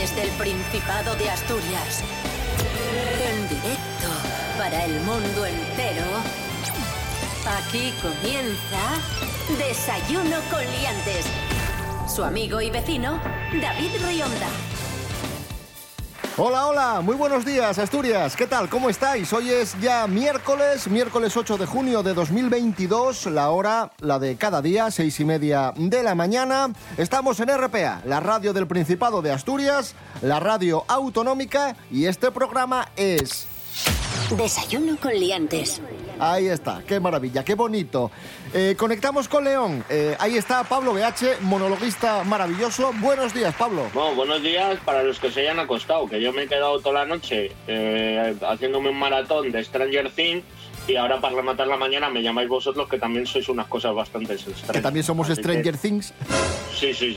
Desde el Principado de Asturias, en directo para el mundo entero, aquí comienza Desayuno con Liantes. Su amigo y vecino, David Rionda. Hola, hola, muy buenos días Asturias, ¿qué tal? ¿Cómo estáis? Hoy es ya miércoles 8 de junio de 2022, la hora, la de cada día, 6:30 de la mañana. Estamos en RPA, la radio del Principado de Asturias, la radio autonómica, y este programa es... Desayuno con Liantes. Ahí está, qué maravilla, qué bonito. Conectamos con León. Ahí está Pablo Behache, monologuista maravilloso. Buenos días, Pablo. Bueno, buenos días para los que se hayan acostado, que yo me he quedado toda la noche haciéndome un maratón de Stranger Things. Y ahora para rematar la mañana me llamáis vosotros, que también sois unas cosas bastante extrañas. ¿Que también somos Stranger Things? Sí.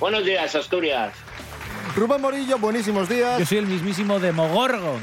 Buenos días, Asturias. Rubén Morillo, buenísimos días. Yo soy el mismísimo Demogorgon.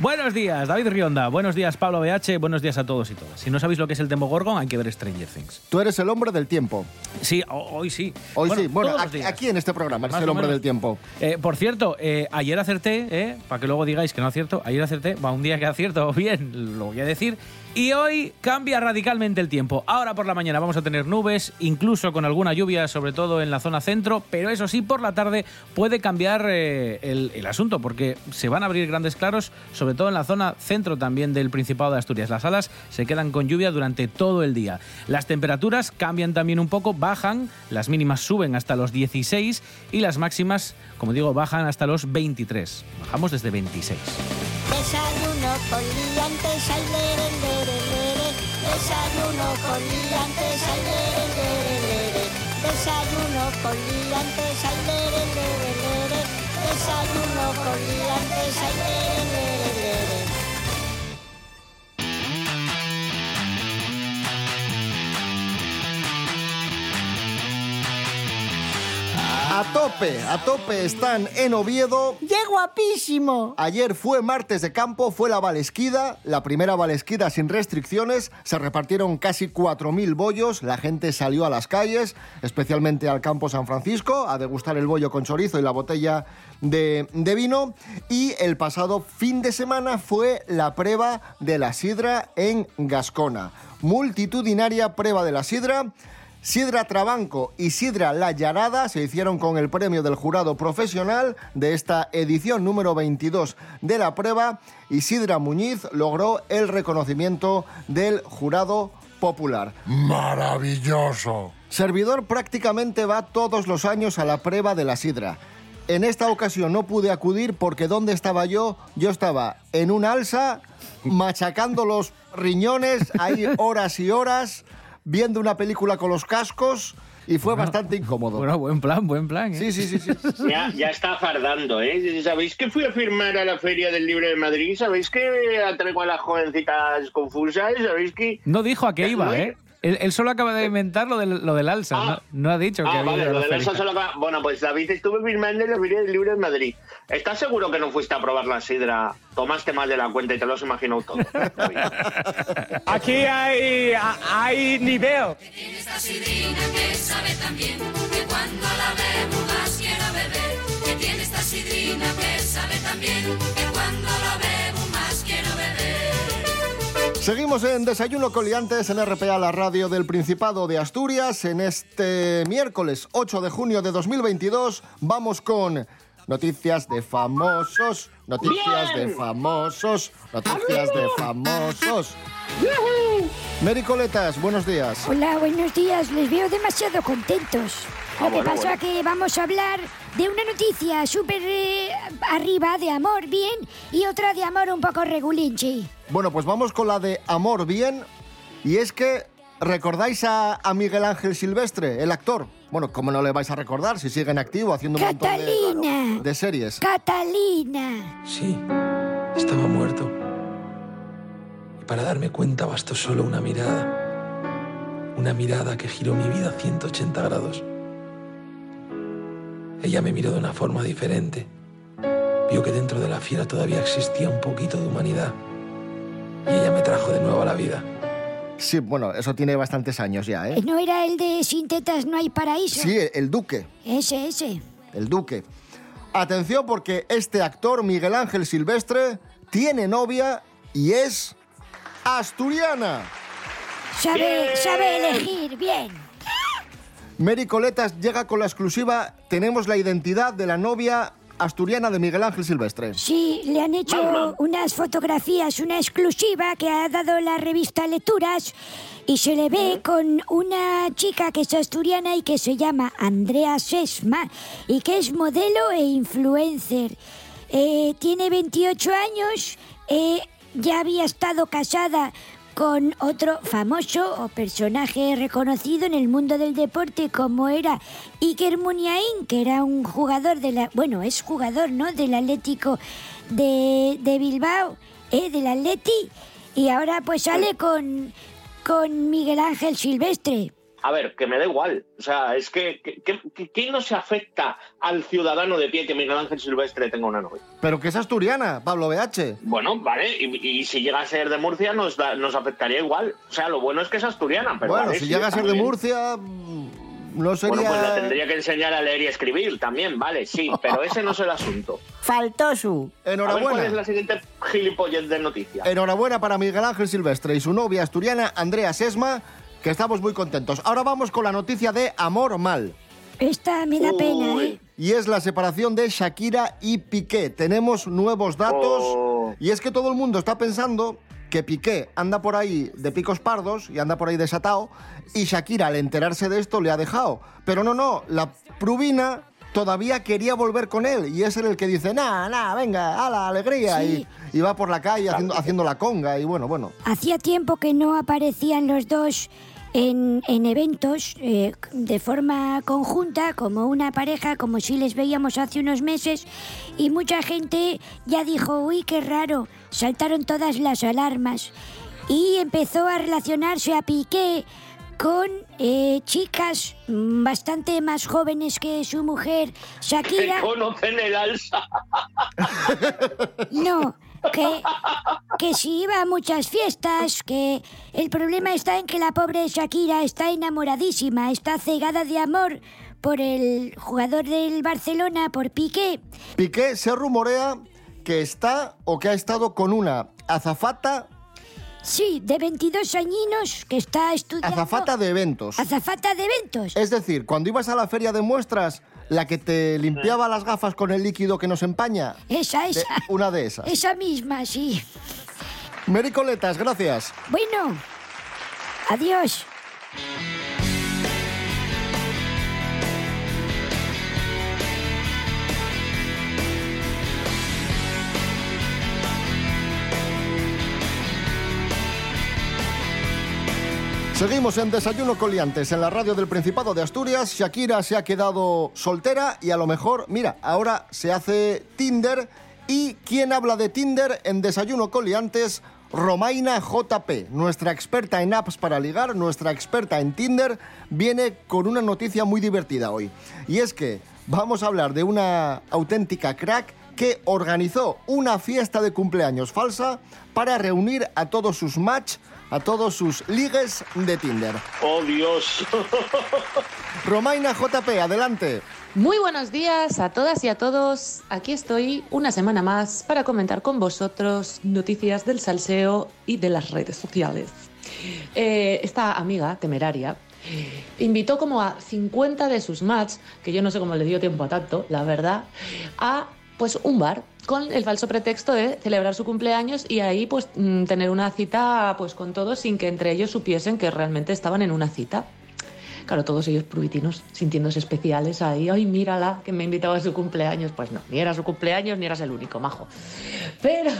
Buenos días, David Rionda. Buenos días, Pablo Behache. Buenos días a todos y todas. Si no sabéis lo que es el Demogorgon, hay que ver Stranger Things. Tú eres el hombre del tiempo. Sí, hoy sí. Bueno, aquí en este programa eres el hombre del tiempo. Por cierto, ayer acerté, para que luego digáis que no acierto, ayer acerté, va un día que acierto, bien, lo voy a decir. Y hoy cambia radicalmente el tiempo. Ahora por la mañana vamos a tener nubes, incluso con alguna lluvia, sobre todo en la zona centro, pero eso sí, por la tarde puede cambiar el asunto, porque se van a abrir grandes claros, sobre todo en la zona centro también del Principado de Asturias. Las alas se quedan con lluvia durante todo el día. Las temperaturas cambian también un poco, bajan, las mínimas suben hasta los 16 y las máximas, como digo, bajan hasta los 23. Bajamos desde 26. Desayuno con Liantes, ay, lere, lere, lere. Desayuno con Liantes, ay, lere, lere, lere. Desayuno con Liantes, ay, lere, lere, lere. Desayuno con Liantes, ay, lere, lere, lere. A tope están en Oviedo. ¡Qué guapísimo! Ayer fue martes de campo, fue la Balesquida, la primera Balesquida sin restricciones. Se repartieron casi 4.000 bollos, la gente salió a las calles, especialmente al campo San Francisco, a degustar el bollo con chorizo y la botella de vino. Y el pasado fin de semana fue la Preba de la Sidra en Gascona. Multitudinaria Preba de la Sidra. Sidra Trabanco y Sidra La Llanada se hicieron con el premio del jurado profesional de esta edición número 22 de la prueba, y Sidra Muñiz logró el reconocimiento del jurado popular. ¡Maravilloso! Servidor prácticamente va todos los años a la prueba de la sidra. En esta ocasión no pude acudir porque ¿dónde estaba yo? Yo estaba en un alza, machacando los riñones, ahí horas y horas... viendo una película con los cascos, y fue bastante incómodo. Bueno, buen plan, ¿eh? Sí. Ya está fardando, ¿eh? ¿Sabéis que fui a firmar a la Feria del Libro de Madrid? ¿Sabéis que atraigo a las jovencitas confusas? ¿Sabéis que...? No dijo a qué iba, ¿eh? Él solo acaba de inventar lo del alza, no ha dicho que había vale, ido lo del alza solo acaba... Bueno, pues David, estuve firmando en la Feria del Libro de Madrid. ¿Estás seguro que no fuiste a probar la sidra? Tomaste más de la cuenta y te lo has imaginado todo. Aquí hay nivel. Que tiene esta sidrina que sabe tan bien, que cuando la bebo más quiero beber. Que tiene esta sidrina que sabe tan bien, que cuando la bebo más quiero beber. Seguimos en Desayuno con Liantes en RPA, la radio del Principado de Asturias. En este miércoles 8 de junio de 2022 vamos con... Noticias de famosos. ¡Yuhu! Mary Coletas, buenos días. Hola, buenos días. Les veo demasiado contentos. Lo que pasa que vamos a hablar de una noticia súper arriba de amor bien y otra de amor un poco regulinchi. Bueno, pues vamos con la de amor bien. Y es que, ¿recordáis a Miguel Ángel Silvestre, el actor? Bueno, ¿cómo no le vais a recordar si sigue en activo haciendo un montón de series? ¡Catalina! Sí, estaba muerto. Y para darme cuenta bastó solo una mirada. Una mirada que giró mi vida 180 grados. Ella me miró de una forma diferente. Vio que dentro de la fiera todavía existía un poquito de humanidad. Y ella me trajo de nuevo a la vida. Sí, bueno, eso tiene bastantes años ya, ¿eh? ¿No era el de Sin tetas no hay paraíso? Sí, el Duque. Ese. el Duque. Atención, porque este actor, Miguel Ángel Silvestre, tiene novia y es asturiana. Sabe elegir bien. Mary Coletas llega con la exclusiva. Tenemos la identidad de la novia asturiana de Miguel Ángel Silvestre. Sí, le han hecho unas fotografías, una exclusiva que ha dado la revista Lecturas, y se le ve con una chica que es asturiana y que se llama Andrea Sesma y que es modelo e influencer. Tiene 28 años, ya había estado casada con otro famoso o personaje reconocido en el mundo del deporte, como era Iker Muniaín, que era un jugador de la... Bueno, es jugador, ¿no?, del Atlético de Bilbao, del Atleti, y ahora pues sale con Miguel Ángel Silvestre. A ver, que me da igual. O sea, es que ¿quién no se afecta al ciudadano de pie que Miguel Ángel Silvestre tenga una novia? Pero que es asturiana, Pablo Behache. Bueno, vale, y si llega a ser de Murcia nos afectaría igual. O sea, lo bueno es que es asturiana, pero bueno, vale, si llega a ser de Murcia, no sería... Bueno, pues la tendría que enseñar a leer y escribir también, vale, sí, pero ese no es el asunto. Faltó su... Enhorabuena. A ver, ¿cuál es la siguiente gilipollez de noticia? Enhorabuena para Miguel Ángel Silvestre y su novia asturiana, Andrea Sesma, que estamos muy contentos. Ahora vamos con la noticia de amor mal. Esta me da pena, ¿eh? Y es la separación de Shakira y Piqué. Tenemos nuevos datos. Y es que todo el mundo está pensando que Piqué anda por ahí de picos pardos y anda por ahí desatado, y Shakira, al enterarse de esto, le ha dejado. Pero no, la prubina todavía quería volver con él, y es él el que dice, venga, a la alegría, sí. Y va por la calle haciendo la conga, y bueno. Hacía tiempo que no aparecían los dos en eventos de forma conjunta, como una pareja, como si les veíamos hace unos meses, y mucha gente ya dijo, uy, qué raro, saltaron todas las alarmas, y empezó a relacionarse a Piqué con chicas bastante más jóvenes que su mujer, Shakira. ¿Que conocen el alza? No, que si iba a muchas fiestas, que el problema está en que la pobre Shakira está enamoradísima, está cegada de amor por el jugador del Barcelona, por Piqué. Piqué se rumorea que está o que ha estado con una azafata... Sí, de 22 añinos, que está estudiando... Azafata de eventos. Es decir, cuando ibas a la feria de muestras, la que te limpiaba las gafas con el líquido que nos empaña. Esa. Una de esas. Esa misma, sí. Mary Coletas, gracias. Bueno, adiós. Seguimos en Desayuno con Liantes, en la radio del Principado de Asturias. Shakira se ha quedado soltera y a lo mejor, mira, ahora se hace Tinder. ¿Y quién habla de Tinder en Desayuno con Liantes? Romayna JP, nuestra experta en apps para ligar, nuestra experta en Tinder, viene con una noticia muy divertida hoy. Y es que vamos a hablar de una auténtica crack que organizó una fiesta de cumpleaños falsa para reunir a todos sus matches, a todos sus ligues de Tinder. ¡Oh, Dios! Romayna JP, adelante. Muy buenos días a todas y a todos. Aquí estoy una semana más para comentar con vosotros noticias del salseo y de las redes sociales. Esta amiga temeraria invitó como a 50 de sus matches, que yo no sé cómo le dio tiempo a tanto, la verdad, a pues un bar, con el falso pretexto de celebrar su cumpleaños y ahí pues tener una cita pues con todos sin que entre ellos supiesen que realmente estaban en una cita. Claro, todos ellos puritinos, sintiéndose especiales ahí. ¡Ay, mírala, que me invitaba a su cumpleaños! Pues no, ni era su cumpleaños, ni eras el único, majo. Pero...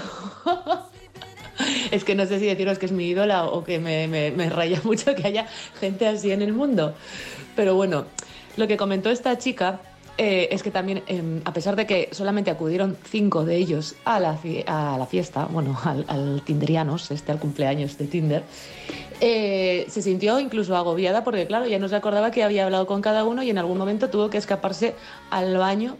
es que no sé si deciros que es mi ídola o que me raya mucho que haya gente así en el mundo. Pero bueno, lo que comentó esta chica... es que también, a pesar de que solamente acudieron 5 de ellos a la fiesta, bueno, al Tinderianos, al cumpleaños de Tinder, se sintió incluso agobiada porque, claro, ya no se acordaba que había hablado con cada uno y en algún momento tuvo que escaparse al baño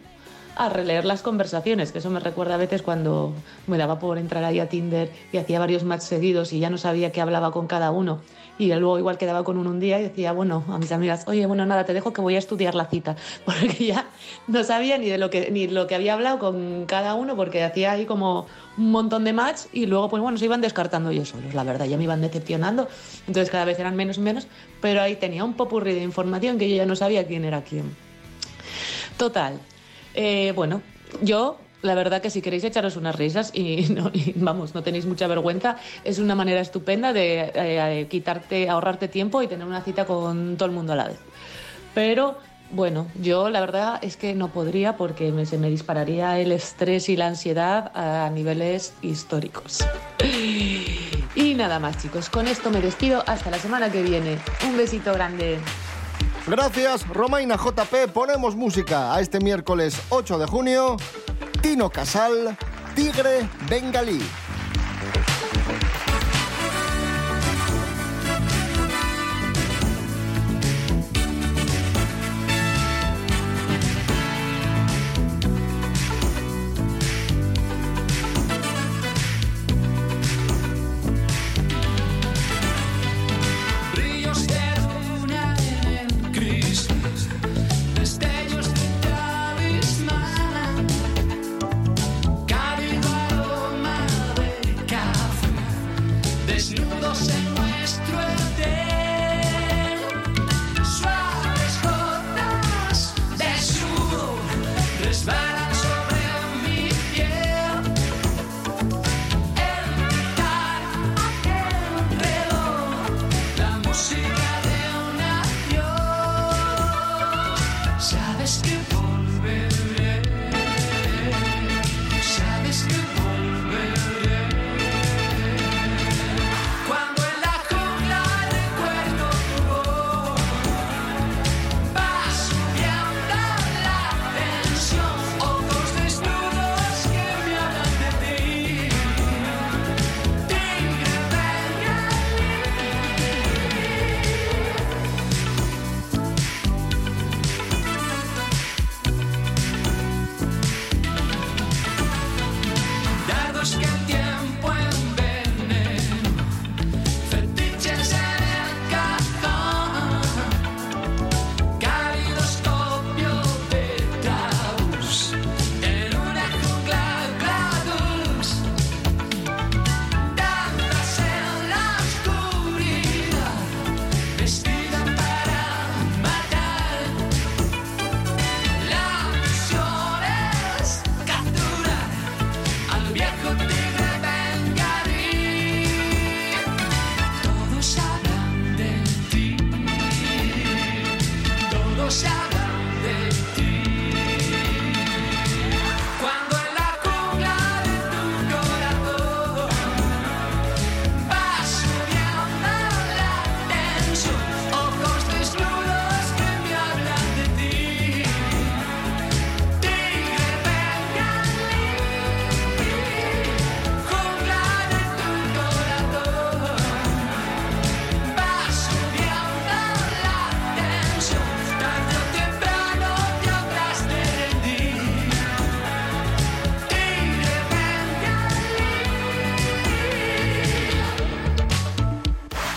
a releer las conversaciones, que eso me recuerda a veces cuando me daba por entrar ahí a Tinder y hacía varios match seguidos y ya no sabía qué hablaba con cada uno. Y luego igual quedaba con uno un día y decía, bueno, a mis amigas, oye, bueno, nada, te dejo que voy a estudiar la cita, porque ya no sabía ni lo que había hablado con cada uno, porque hacía ahí como un montón de match y luego, pues bueno, se iban descartando ellos solos, la verdad, ya me iban decepcionando, entonces cada vez eran menos y menos, pero ahí tenía un popurrí de información que yo ya no sabía quién era quién. Total, bueno, yo... La verdad que si queréis echaros unas risas y no tenéis mucha vergüenza, es una manera estupenda de ahorrarte tiempo y tener una cita con todo el mundo a la vez. Pero bueno, yo la verdad es que no podría, porque se me dispararía el estrés y la ansiedad a niveles históricos. Y nada más, chicos, con esto me despido hasta la semana que viene. Un besito grande. Gracias, Romayna JP. Ponemos música a este miércoles 8 de junio. Tino Casal, Tigre Bengalí.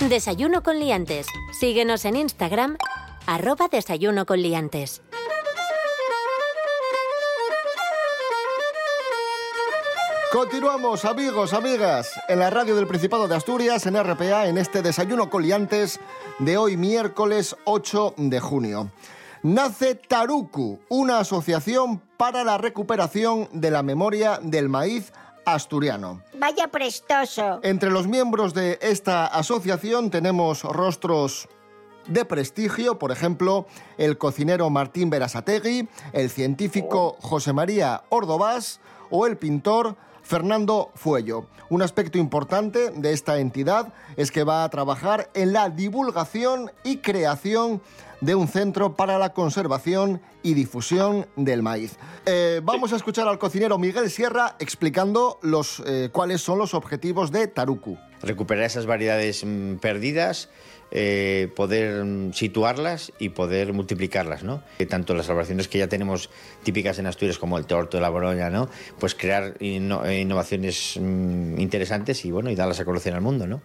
Desayuno con Liantes. Síguenos en Instagram, @desayunoconliantes. Continuamos, amigos, amigas, en la radio del Principado de Asturias, en RPA, en este Desayuno con Liantes de hoy, miércoles 8 de junio. Nace Tarucu, una asociación para la recuperación de la memoria del maíz asturiano. Vaya prestoso. Entre los miembros de esta asociación tenemos rostros de prestigio, por ejemplo, el cocinero Martín Berasategui, el científico José María Ordovás o el pintor Fernando Fuello. Un aspecto importante de esta entidad es que va a trabajar en la divulgación y creación de un centro para la conservación y difusión del maíz. Vamos a escuchar al cocinero Miguel Sierra explicando cuáles son los objetivos de Tarucu. Recuperar esas variedades perdidas, poder situarlas y poder multiplicarlas, ¿no? Que tanto las elaboraciones que ya tenemos típicas en Asturias como el torto, la boroña, ¿no? Pues crear innovaciones interesantes y darlas a conocer al mundo, ¿no?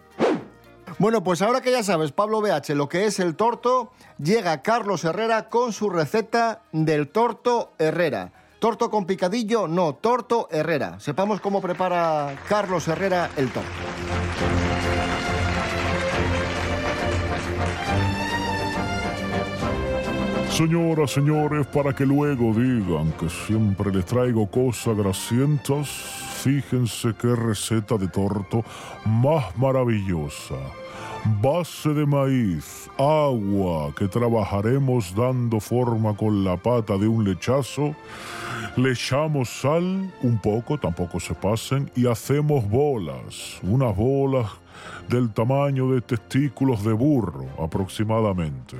Bueno, pues ahora que ya sabes, Pablo Behache, lo que es el torto, llega Carlos Herrera con su receta del torto Herrera. Torto con picadillo, no, torto Herrera. Sepamos cómo prepara Carlos Herrera el torto. Señoras, señores, para que luego digan que siempre les traigo cosas grasientas, fíjense qué receta de torto más maravillosa. Base de maíz, agua, que trabajaremos dando forma con la pata de un lechazo. Le echamos sal, un poco, tampoco se pasen, y hacemos bolas, unas bolas del tamaño de testículos de burro aproximadamente.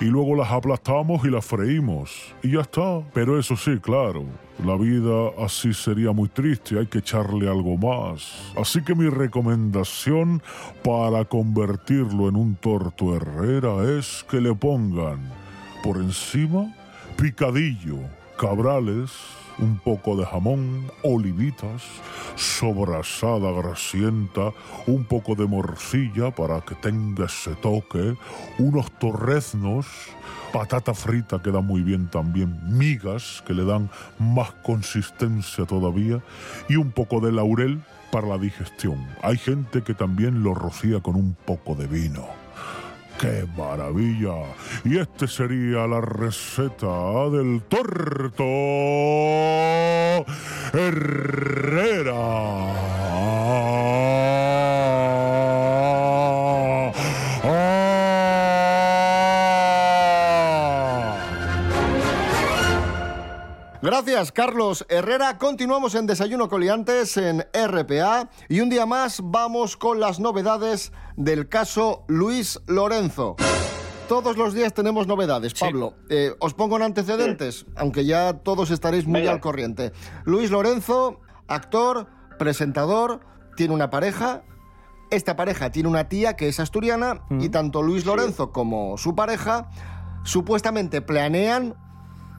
Y luego las aplastamos y las freímos. Y ya está. Pero eso sí, claro, la vida así sería muy triste. Hay que echarle algo más. Así que mi recomendación para convertirlo en un torto Herrera es que le pongan por encima picadillo, cabrales, un poco de jamón, olivitas, sobrasada grasienta, un poco de morcilla para que tenga ese toque, unos torreznos, patata frita queda muy bien también, migas que le dan más consistencia todavía y un poco de laurel para la digestión. Hay gente que también lo rocía con un poco de vino. ¡Qué maravilla! Y esta sería la receta del torto Herrera. Gracias, Carlos Herrera. Continuamos en Desayuno con Liantes en RPA y un día más vamos con las novedades del caso Luis Lorenzo. Todos los días tenemos novedades, Pablo. Sí. Os pongo en antecedentes, aunque ya todos estaréis muy al corriente. Luis Lorenzo, actor, presentador, tiene una pareja. Esta pareja tiene una tía que es asturiana y tanto Luis Lorenzo como su pareja supuestamente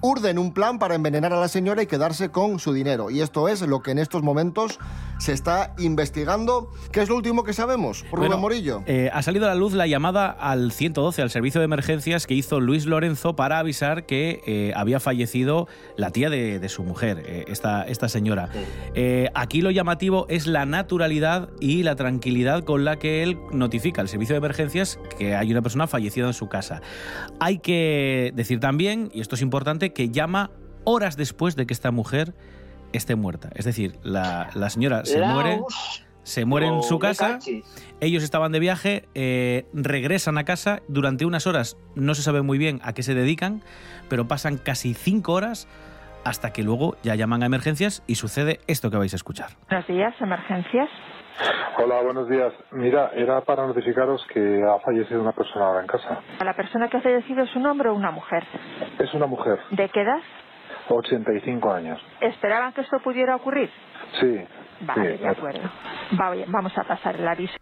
urden un plan para envenenar a la señora y quedarse con su dinero. Y esto es lo que en estos momentos se está investigando. ¿Qué es lo último que sabemos, Rubén Morillo? Ha salido a la luz la llamada al 112, al servicio de emergencias, que hizo Luis Lorenzo para avisar que había fallecido la tía de su mujer, esta señora. Sí. Aquí lo llamativo es la naturalidad y la tranquilidad con la que él notifica al servicio de emergencias que hay una persona fallecida en su casa. Hay que decir también, y esto es importante, que llama horas después de que esta mujer esté muerta. Es decir, la señora se muere en su casa, ellos estaban de viaje, regresan a casa, durante unas horas no se sabe muy bien a qué se dedican, pero pasan casi 5 horas hasta que luego ya llaman a emergencias y sucede esto que vais a escuchar. Buenos días, emergencias. Hola, buenos días. Mira, era para notificaros que ha fallecido una persona ahora en casa. ¿La persona que ha fallecido es un hombre o una mujer? Es una mujer. ¿De qué edad? 85 años. ¿Esperaban que esto pudiera ocurrir? Sí. Vale, sí, de acuerdo. Vamos a pasar el aviso.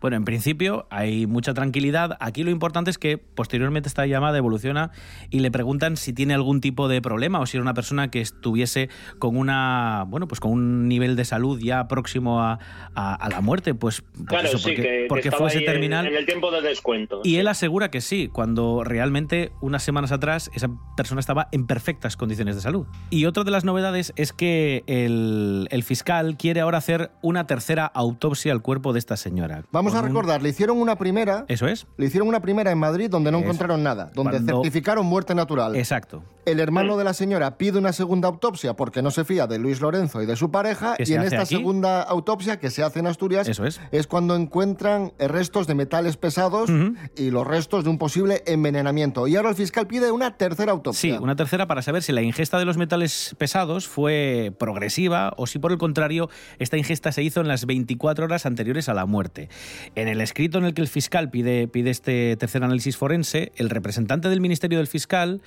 Bueno, en principio hay mucha tranquilidad. Aquí lo importante es que posteriormente esta llamada evoluciona y le preguntan si tiene algún tipo de problema o si era una persona que estuviese con con un nivel de salud ya próximo a la muerte. Porque fuese terminal. En el tiempo de descuento. Y él asegura que sí, cuando realmente unas semanas atrás esa persona estaba en perfectas condiciones de salud. Y otra de las novedades es que el fiscal quiere ahora hacer una tercera autopsia al cuerpo de esta señora. Vamos a recordar, le hicieron una primera... Eso es. Le hicieron una primera en Madrid donde no encontraron nada, donde certificaron muerte natural. Exacto. El hermano de la señora pide una segunda autopsia porque no se fía de Luis Lorenzo y de su pareja, y en esta segunda autopsia que se hace en Asturias es cuando encuentran restos de metales pesados y los restos de un posible envenenamiento. Y ahora el fiscal pide una tercera autopsia. Sí, una tercera para saber si la ingesta de los metales pesados fue progresiva o si por el contrario esta ingesta se hizo en las 24 horas anteriores a la muerte. En el escrito en el que el fiscal pide este tercer análisis forense, el representante del Ministerio Fiscal,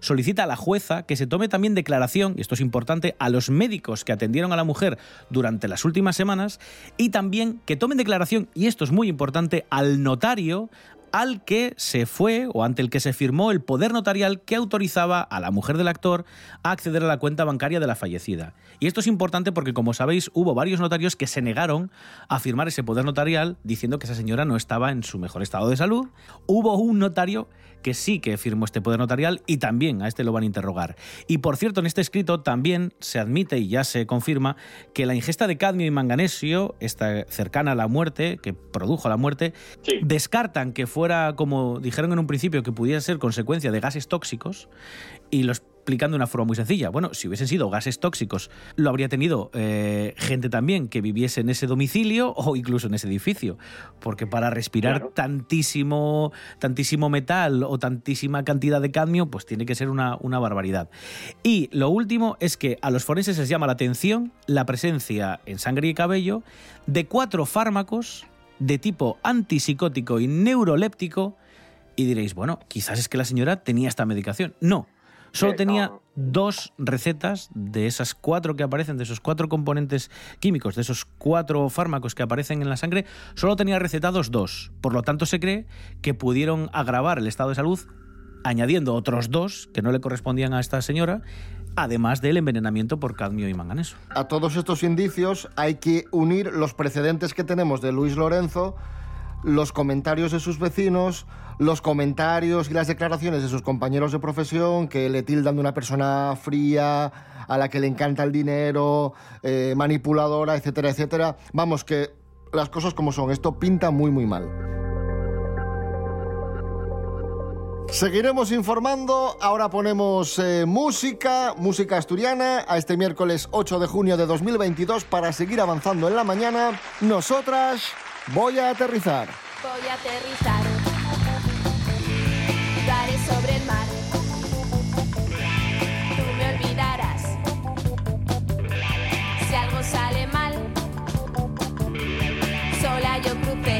solicita a la jueza que se tome también declaración, y esto es importante, a los médicos que atendieron a la mujer durante las últimas semanas, y también que tomen declaración, y esto es muy importante, al notario al que se fue o ante el que se firmó el poder notarial que autorizaba a la mujer del actor a acceder a la cuenta bancaria de la fallecida. Y esto es importante porque, como sabéis, hubo varios notarios que se negaron a firmar ese poder notarial diciendo que esa señora no estaba en su mejor estado de salud. Hubo un notario que sí que firmó este poder notarial y también a este lo van a interrogar. Y, por cierto, en este escrito también se admite y ya se confirma que la ingesta de cadmio y manganesio, esta cercana a la muerte, que produjo la muerte, sí, descartan que fuera, como dijeron en un principio, que pudiera ser consecuencia de gases tóxicos, y lo explicando de una forma muy sencilla. Bueno, si hubiesen sido gases tóxicos, lo habría tenido gente también que viviese en ese domicilio o incluso en ese edificio, porque para respirar tantísimo metal o tantísima cantidad de cadmio, pues tiene que ser una barbaridad. Y lo último es que a los forenses les llama la atención la presencia en sangre y cabello de 4 fármacos de tipo antipsicótico y neuroléptico, y diréis, bueno, quizás es que la señora tenía esta medicación. No, solo tenía 2 recetas de esas 4 que aparecen, de esos 4 componentes químicos, de esos 4 fármacos que aparecen en la sangre, solo tenía recetados 2. Por lo tanto, se cree que pudieron agravar el estado de salud añadiendo otros 2 que no le correspondían a esta señora, además del envenenamiento por cadmio y manganeso. A todos estos indicios hay que unir los precedentes que tenemos de Luis Lorenzo, los comentarios de sus vecinos, los comentarios y las declaraciones de sus compañeros de profesión, que le tildan de una persona fría, a la que le encanta el dinero, manipuladora, etcétera, etcétera. Vamos, que las cosas como son, esto pinta muy, muy mal. Seguiremos informando, ahora ponemos música asturiana a este miércoles 8 de junio de 2022 para seguir avanzando en la mañana. Nosotras, voy a aterrizar, daré sobre el mar, tú me olvidarás, si algo sale mal, sola yo crucé.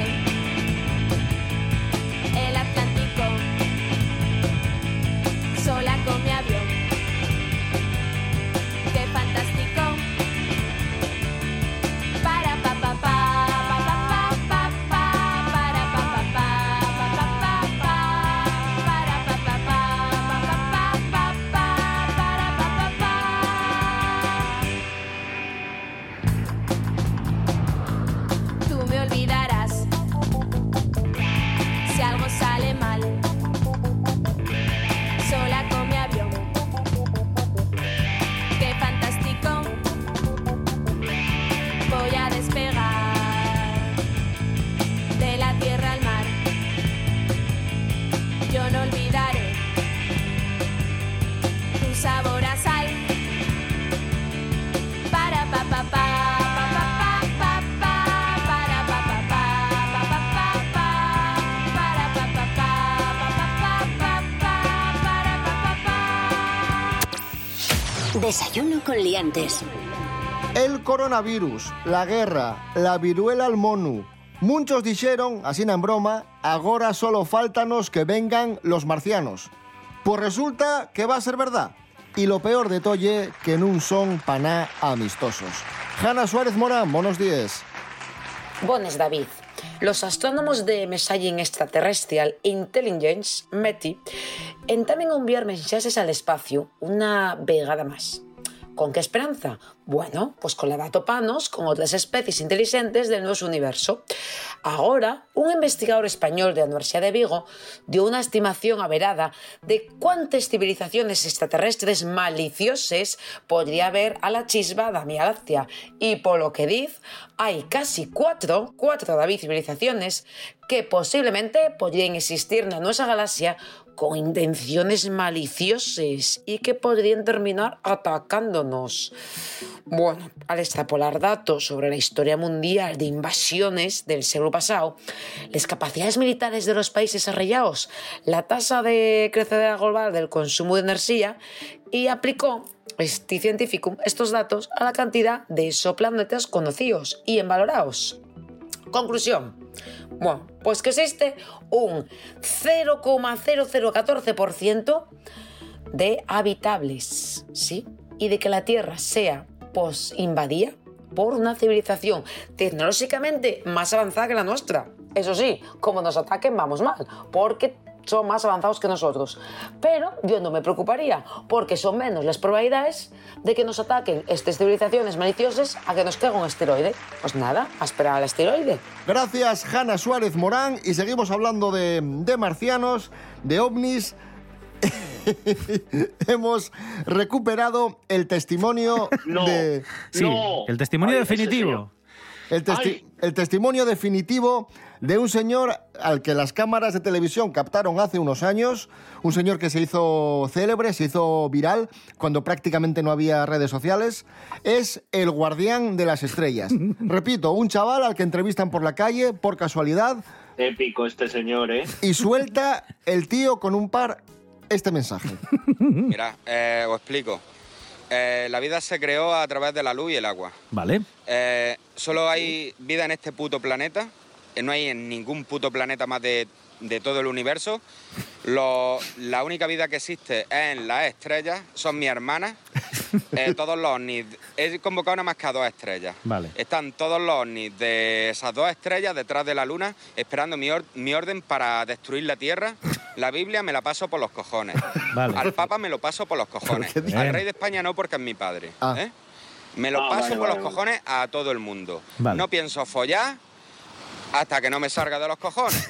Desayuno con liantes. El coronavirus, la guerra, la viruela al monu. Muchos dijeron, así en broma, agora solo faltanos que vengan los marcianos. Pues resulta que va a ser verdad. Y lo peor de tolle, que nun son paná amistosos. Jana Suárez Morán, buenos días. Buenos, David. Los astrónomos de Messaging Extraterrestrial Intelligence, METI, entamen a enviar mensaxes al espacio una vegada máis. Con que esperanza? Bueno, pues con la de atoparnos con outras especies inteligentes del noso universo. Agora, un investigador español da Universidade de Vigo dio unha estimación averada de cuántas civilizaciones extraterrestres maliciosas podría haber a la chispa da Vía Láctea. E polo que diz, hai casi 4 civilizaciones que posiblemente podrían existir na nosa galaxia con intenciones maliciosas y que podrían terminar atacándonos. Bueno, al extrapolar datos sobre la historia mundial de invasiones del siglo pasado, las capacidades militares de los países desarrollados, la tasa de crecida global del consumo de energía, y aplicó este científico estos datos a la cantidad de exoplanetas conocidos y valorados. Conclusión. Bueno, pues que existe un 0,0014% de habitables, ¿sí? Y de que la Tierra sea posinvadida por una civilización tecnológicamente más avanzada que la nuestra. Eso sí, como nos ataquen vamos mal, porque son más avanzados que nosotros. Pero yo no me preocuparía, porque son menos las probabilidades de que nos ataquen estas civilizaciones maliciosas a que nos caiga un asteroide. Pues nada, a esperar al asteroide. Gracias, Jana Suárez Morán. Y seguimos hablando de marcianos, de ovnis. Hemos recuperado el testimonio de... Sí, no. El testimonio definitivo. El testimonio definitivo de un señor al que las cámaras de televisión captaron hace unos años, un señor que se hizo célebre, se hizo viral, cuando prácticamente no había redes sociales, es el guardián de las estrellas. Repito, un chaval al que entrevistan por la calle, por casualidad. Épico este señor, ¿eh? Y suelta el tío con un par este mensaje. Mirad, os explico. La vida se creó a través de la luz y el agua. Vale. Solo hay vida en este puto planeta. No hay en ningún puto planeta más de todo el universo. La única vida que existe es en las estrellas. Son mis hermanas. Todos los ovnis. He convocado nada más que a dos estrellas. Vale. Están todos los ovnis de esas dos estrellas detrás de la luna, esperando mi orden para destruir la Tierra. La Biblia me la paso por los cojones. Vale. Al Papa me lo paso por los cojones. Al Rey de España no, porque es mi padre. Ah. ¿Eh? Me lo paso por los cojones a todo el mundo. Vale. No pienso follar hasta que no me salga de los cojones.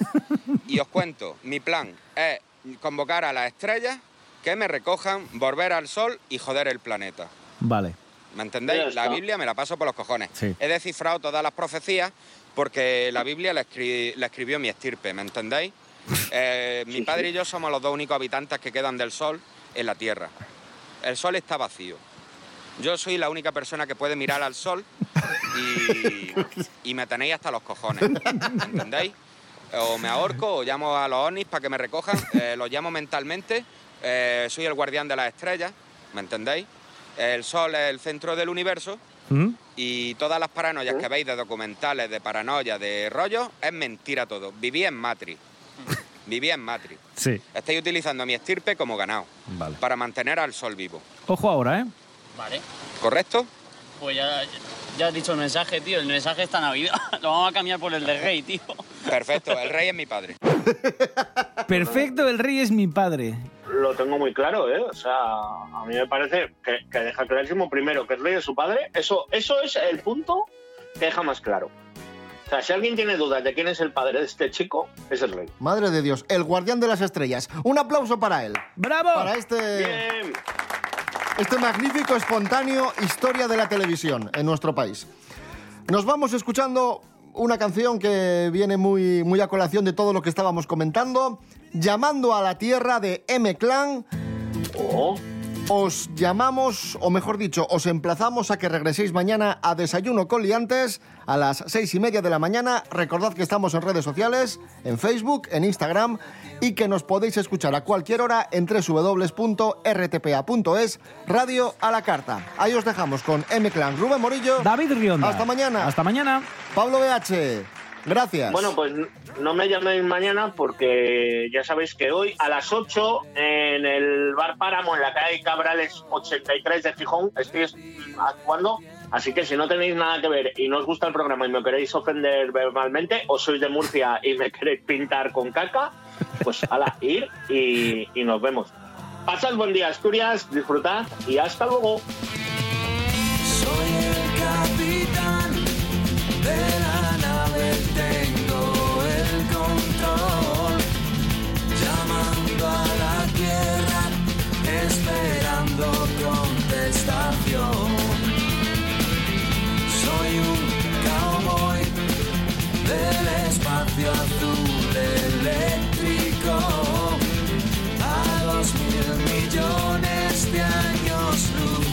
Y os cuento, mi plan es convocar a las estrellas que me recojan, volver al sol y joder el planeta. Vale. ¿Me entendéis? La Biblia me la paso por los cojones. Sí. He descifrado todas las profecías porque la Biblia la escribió mi estirpe, ¿me entendéis? Mi padre y yo somos los dos únicos habitantes que quedan del sol en la Tierra. El sol está vacío. Yo soy la única persona que puede mirar al sol y me tenéis hasta los cojones, ¿entendéis? O me ahorco o llamo a los ovnis para que me recojan, los llamo mentalmente, soy el guardián de las estrellas, ¿me entendéis? El sol es el centro del universo y todas las paranoias que veis de documentales, de paranoia, de rollos, es mentira todo. Viví en Matrix. Sí. Estáis utilizando a mi estirpe como ganado, vale, para mantener al sol vivo. Ojo ahora, ¿eh? Vale. ¿Correcto? Pues ya has dicho el mensaje, tío. El mensaje está Navidad. Lo vamos a cambiar por el del rey, tío. Perfecto, el rey es mi padre. Perfecto, el rey es mi padre. Lo tengo muy claro, ¿eh? O sea, a mí me parece que deja clarísimo, primero, que el rey es su padre. Eso es el punto que deja más claro. O sea, si alguien tiene dudas de quién es el padre de este chico, es el rey. Madre de Dios, el guardián de las estrellas. Un aplauso para él. ¡Bravo! Para este... Bien. Este magnífico, espontáneo, historia de la televisión en nuestro país. Nos vamos escuchando una canción que viene muy, muy a colación de todo lo que estábamos comentando. Llamando a la Tierra, de M-Clan. Oh. Os llamamos, o mejor dicho, os emplazamos a que regreséis mañana a Desayuno con Liantes a las 6:30 a.m. Recordad que estamos en redes sociales, en Facebook, en Instagram, y que nos podéis escuchar a cualquier hora en www.rtpa.es, Radio a la Carta. Ahí os dejamos con M-Clan, Rubén Morillo, David Rionda. Hasta mañana. Hasta mañana. Pablo Behache. Gracias. Bueno, pues no me llaméis mañana porque ya sabéis que hoy a las 8 en el Bar Páramo, en la calle Cabrales 83 de Gijón, estoy actuando. Así que si no tenéis nada que ver y no os gusta el programa y me queréis ofender verbalmente, o sois de Murcia y me queréis pintar con caca, pues ala, ir y nos vemos. Pasad buen día, Asturias, disfrutad y hasta luego. Soy el capitán de la nave, tengo el control, llamando a la tierra, esperando contestación. Soy un cowboy del espacio azul eléctrico, a 2.000 millones de años luz.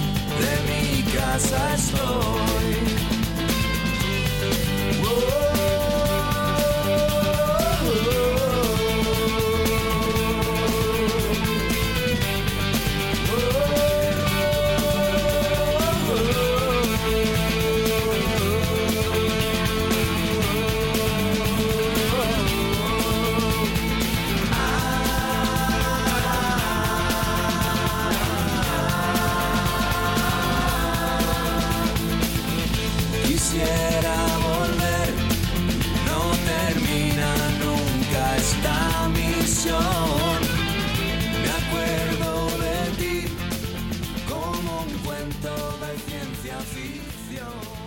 afición.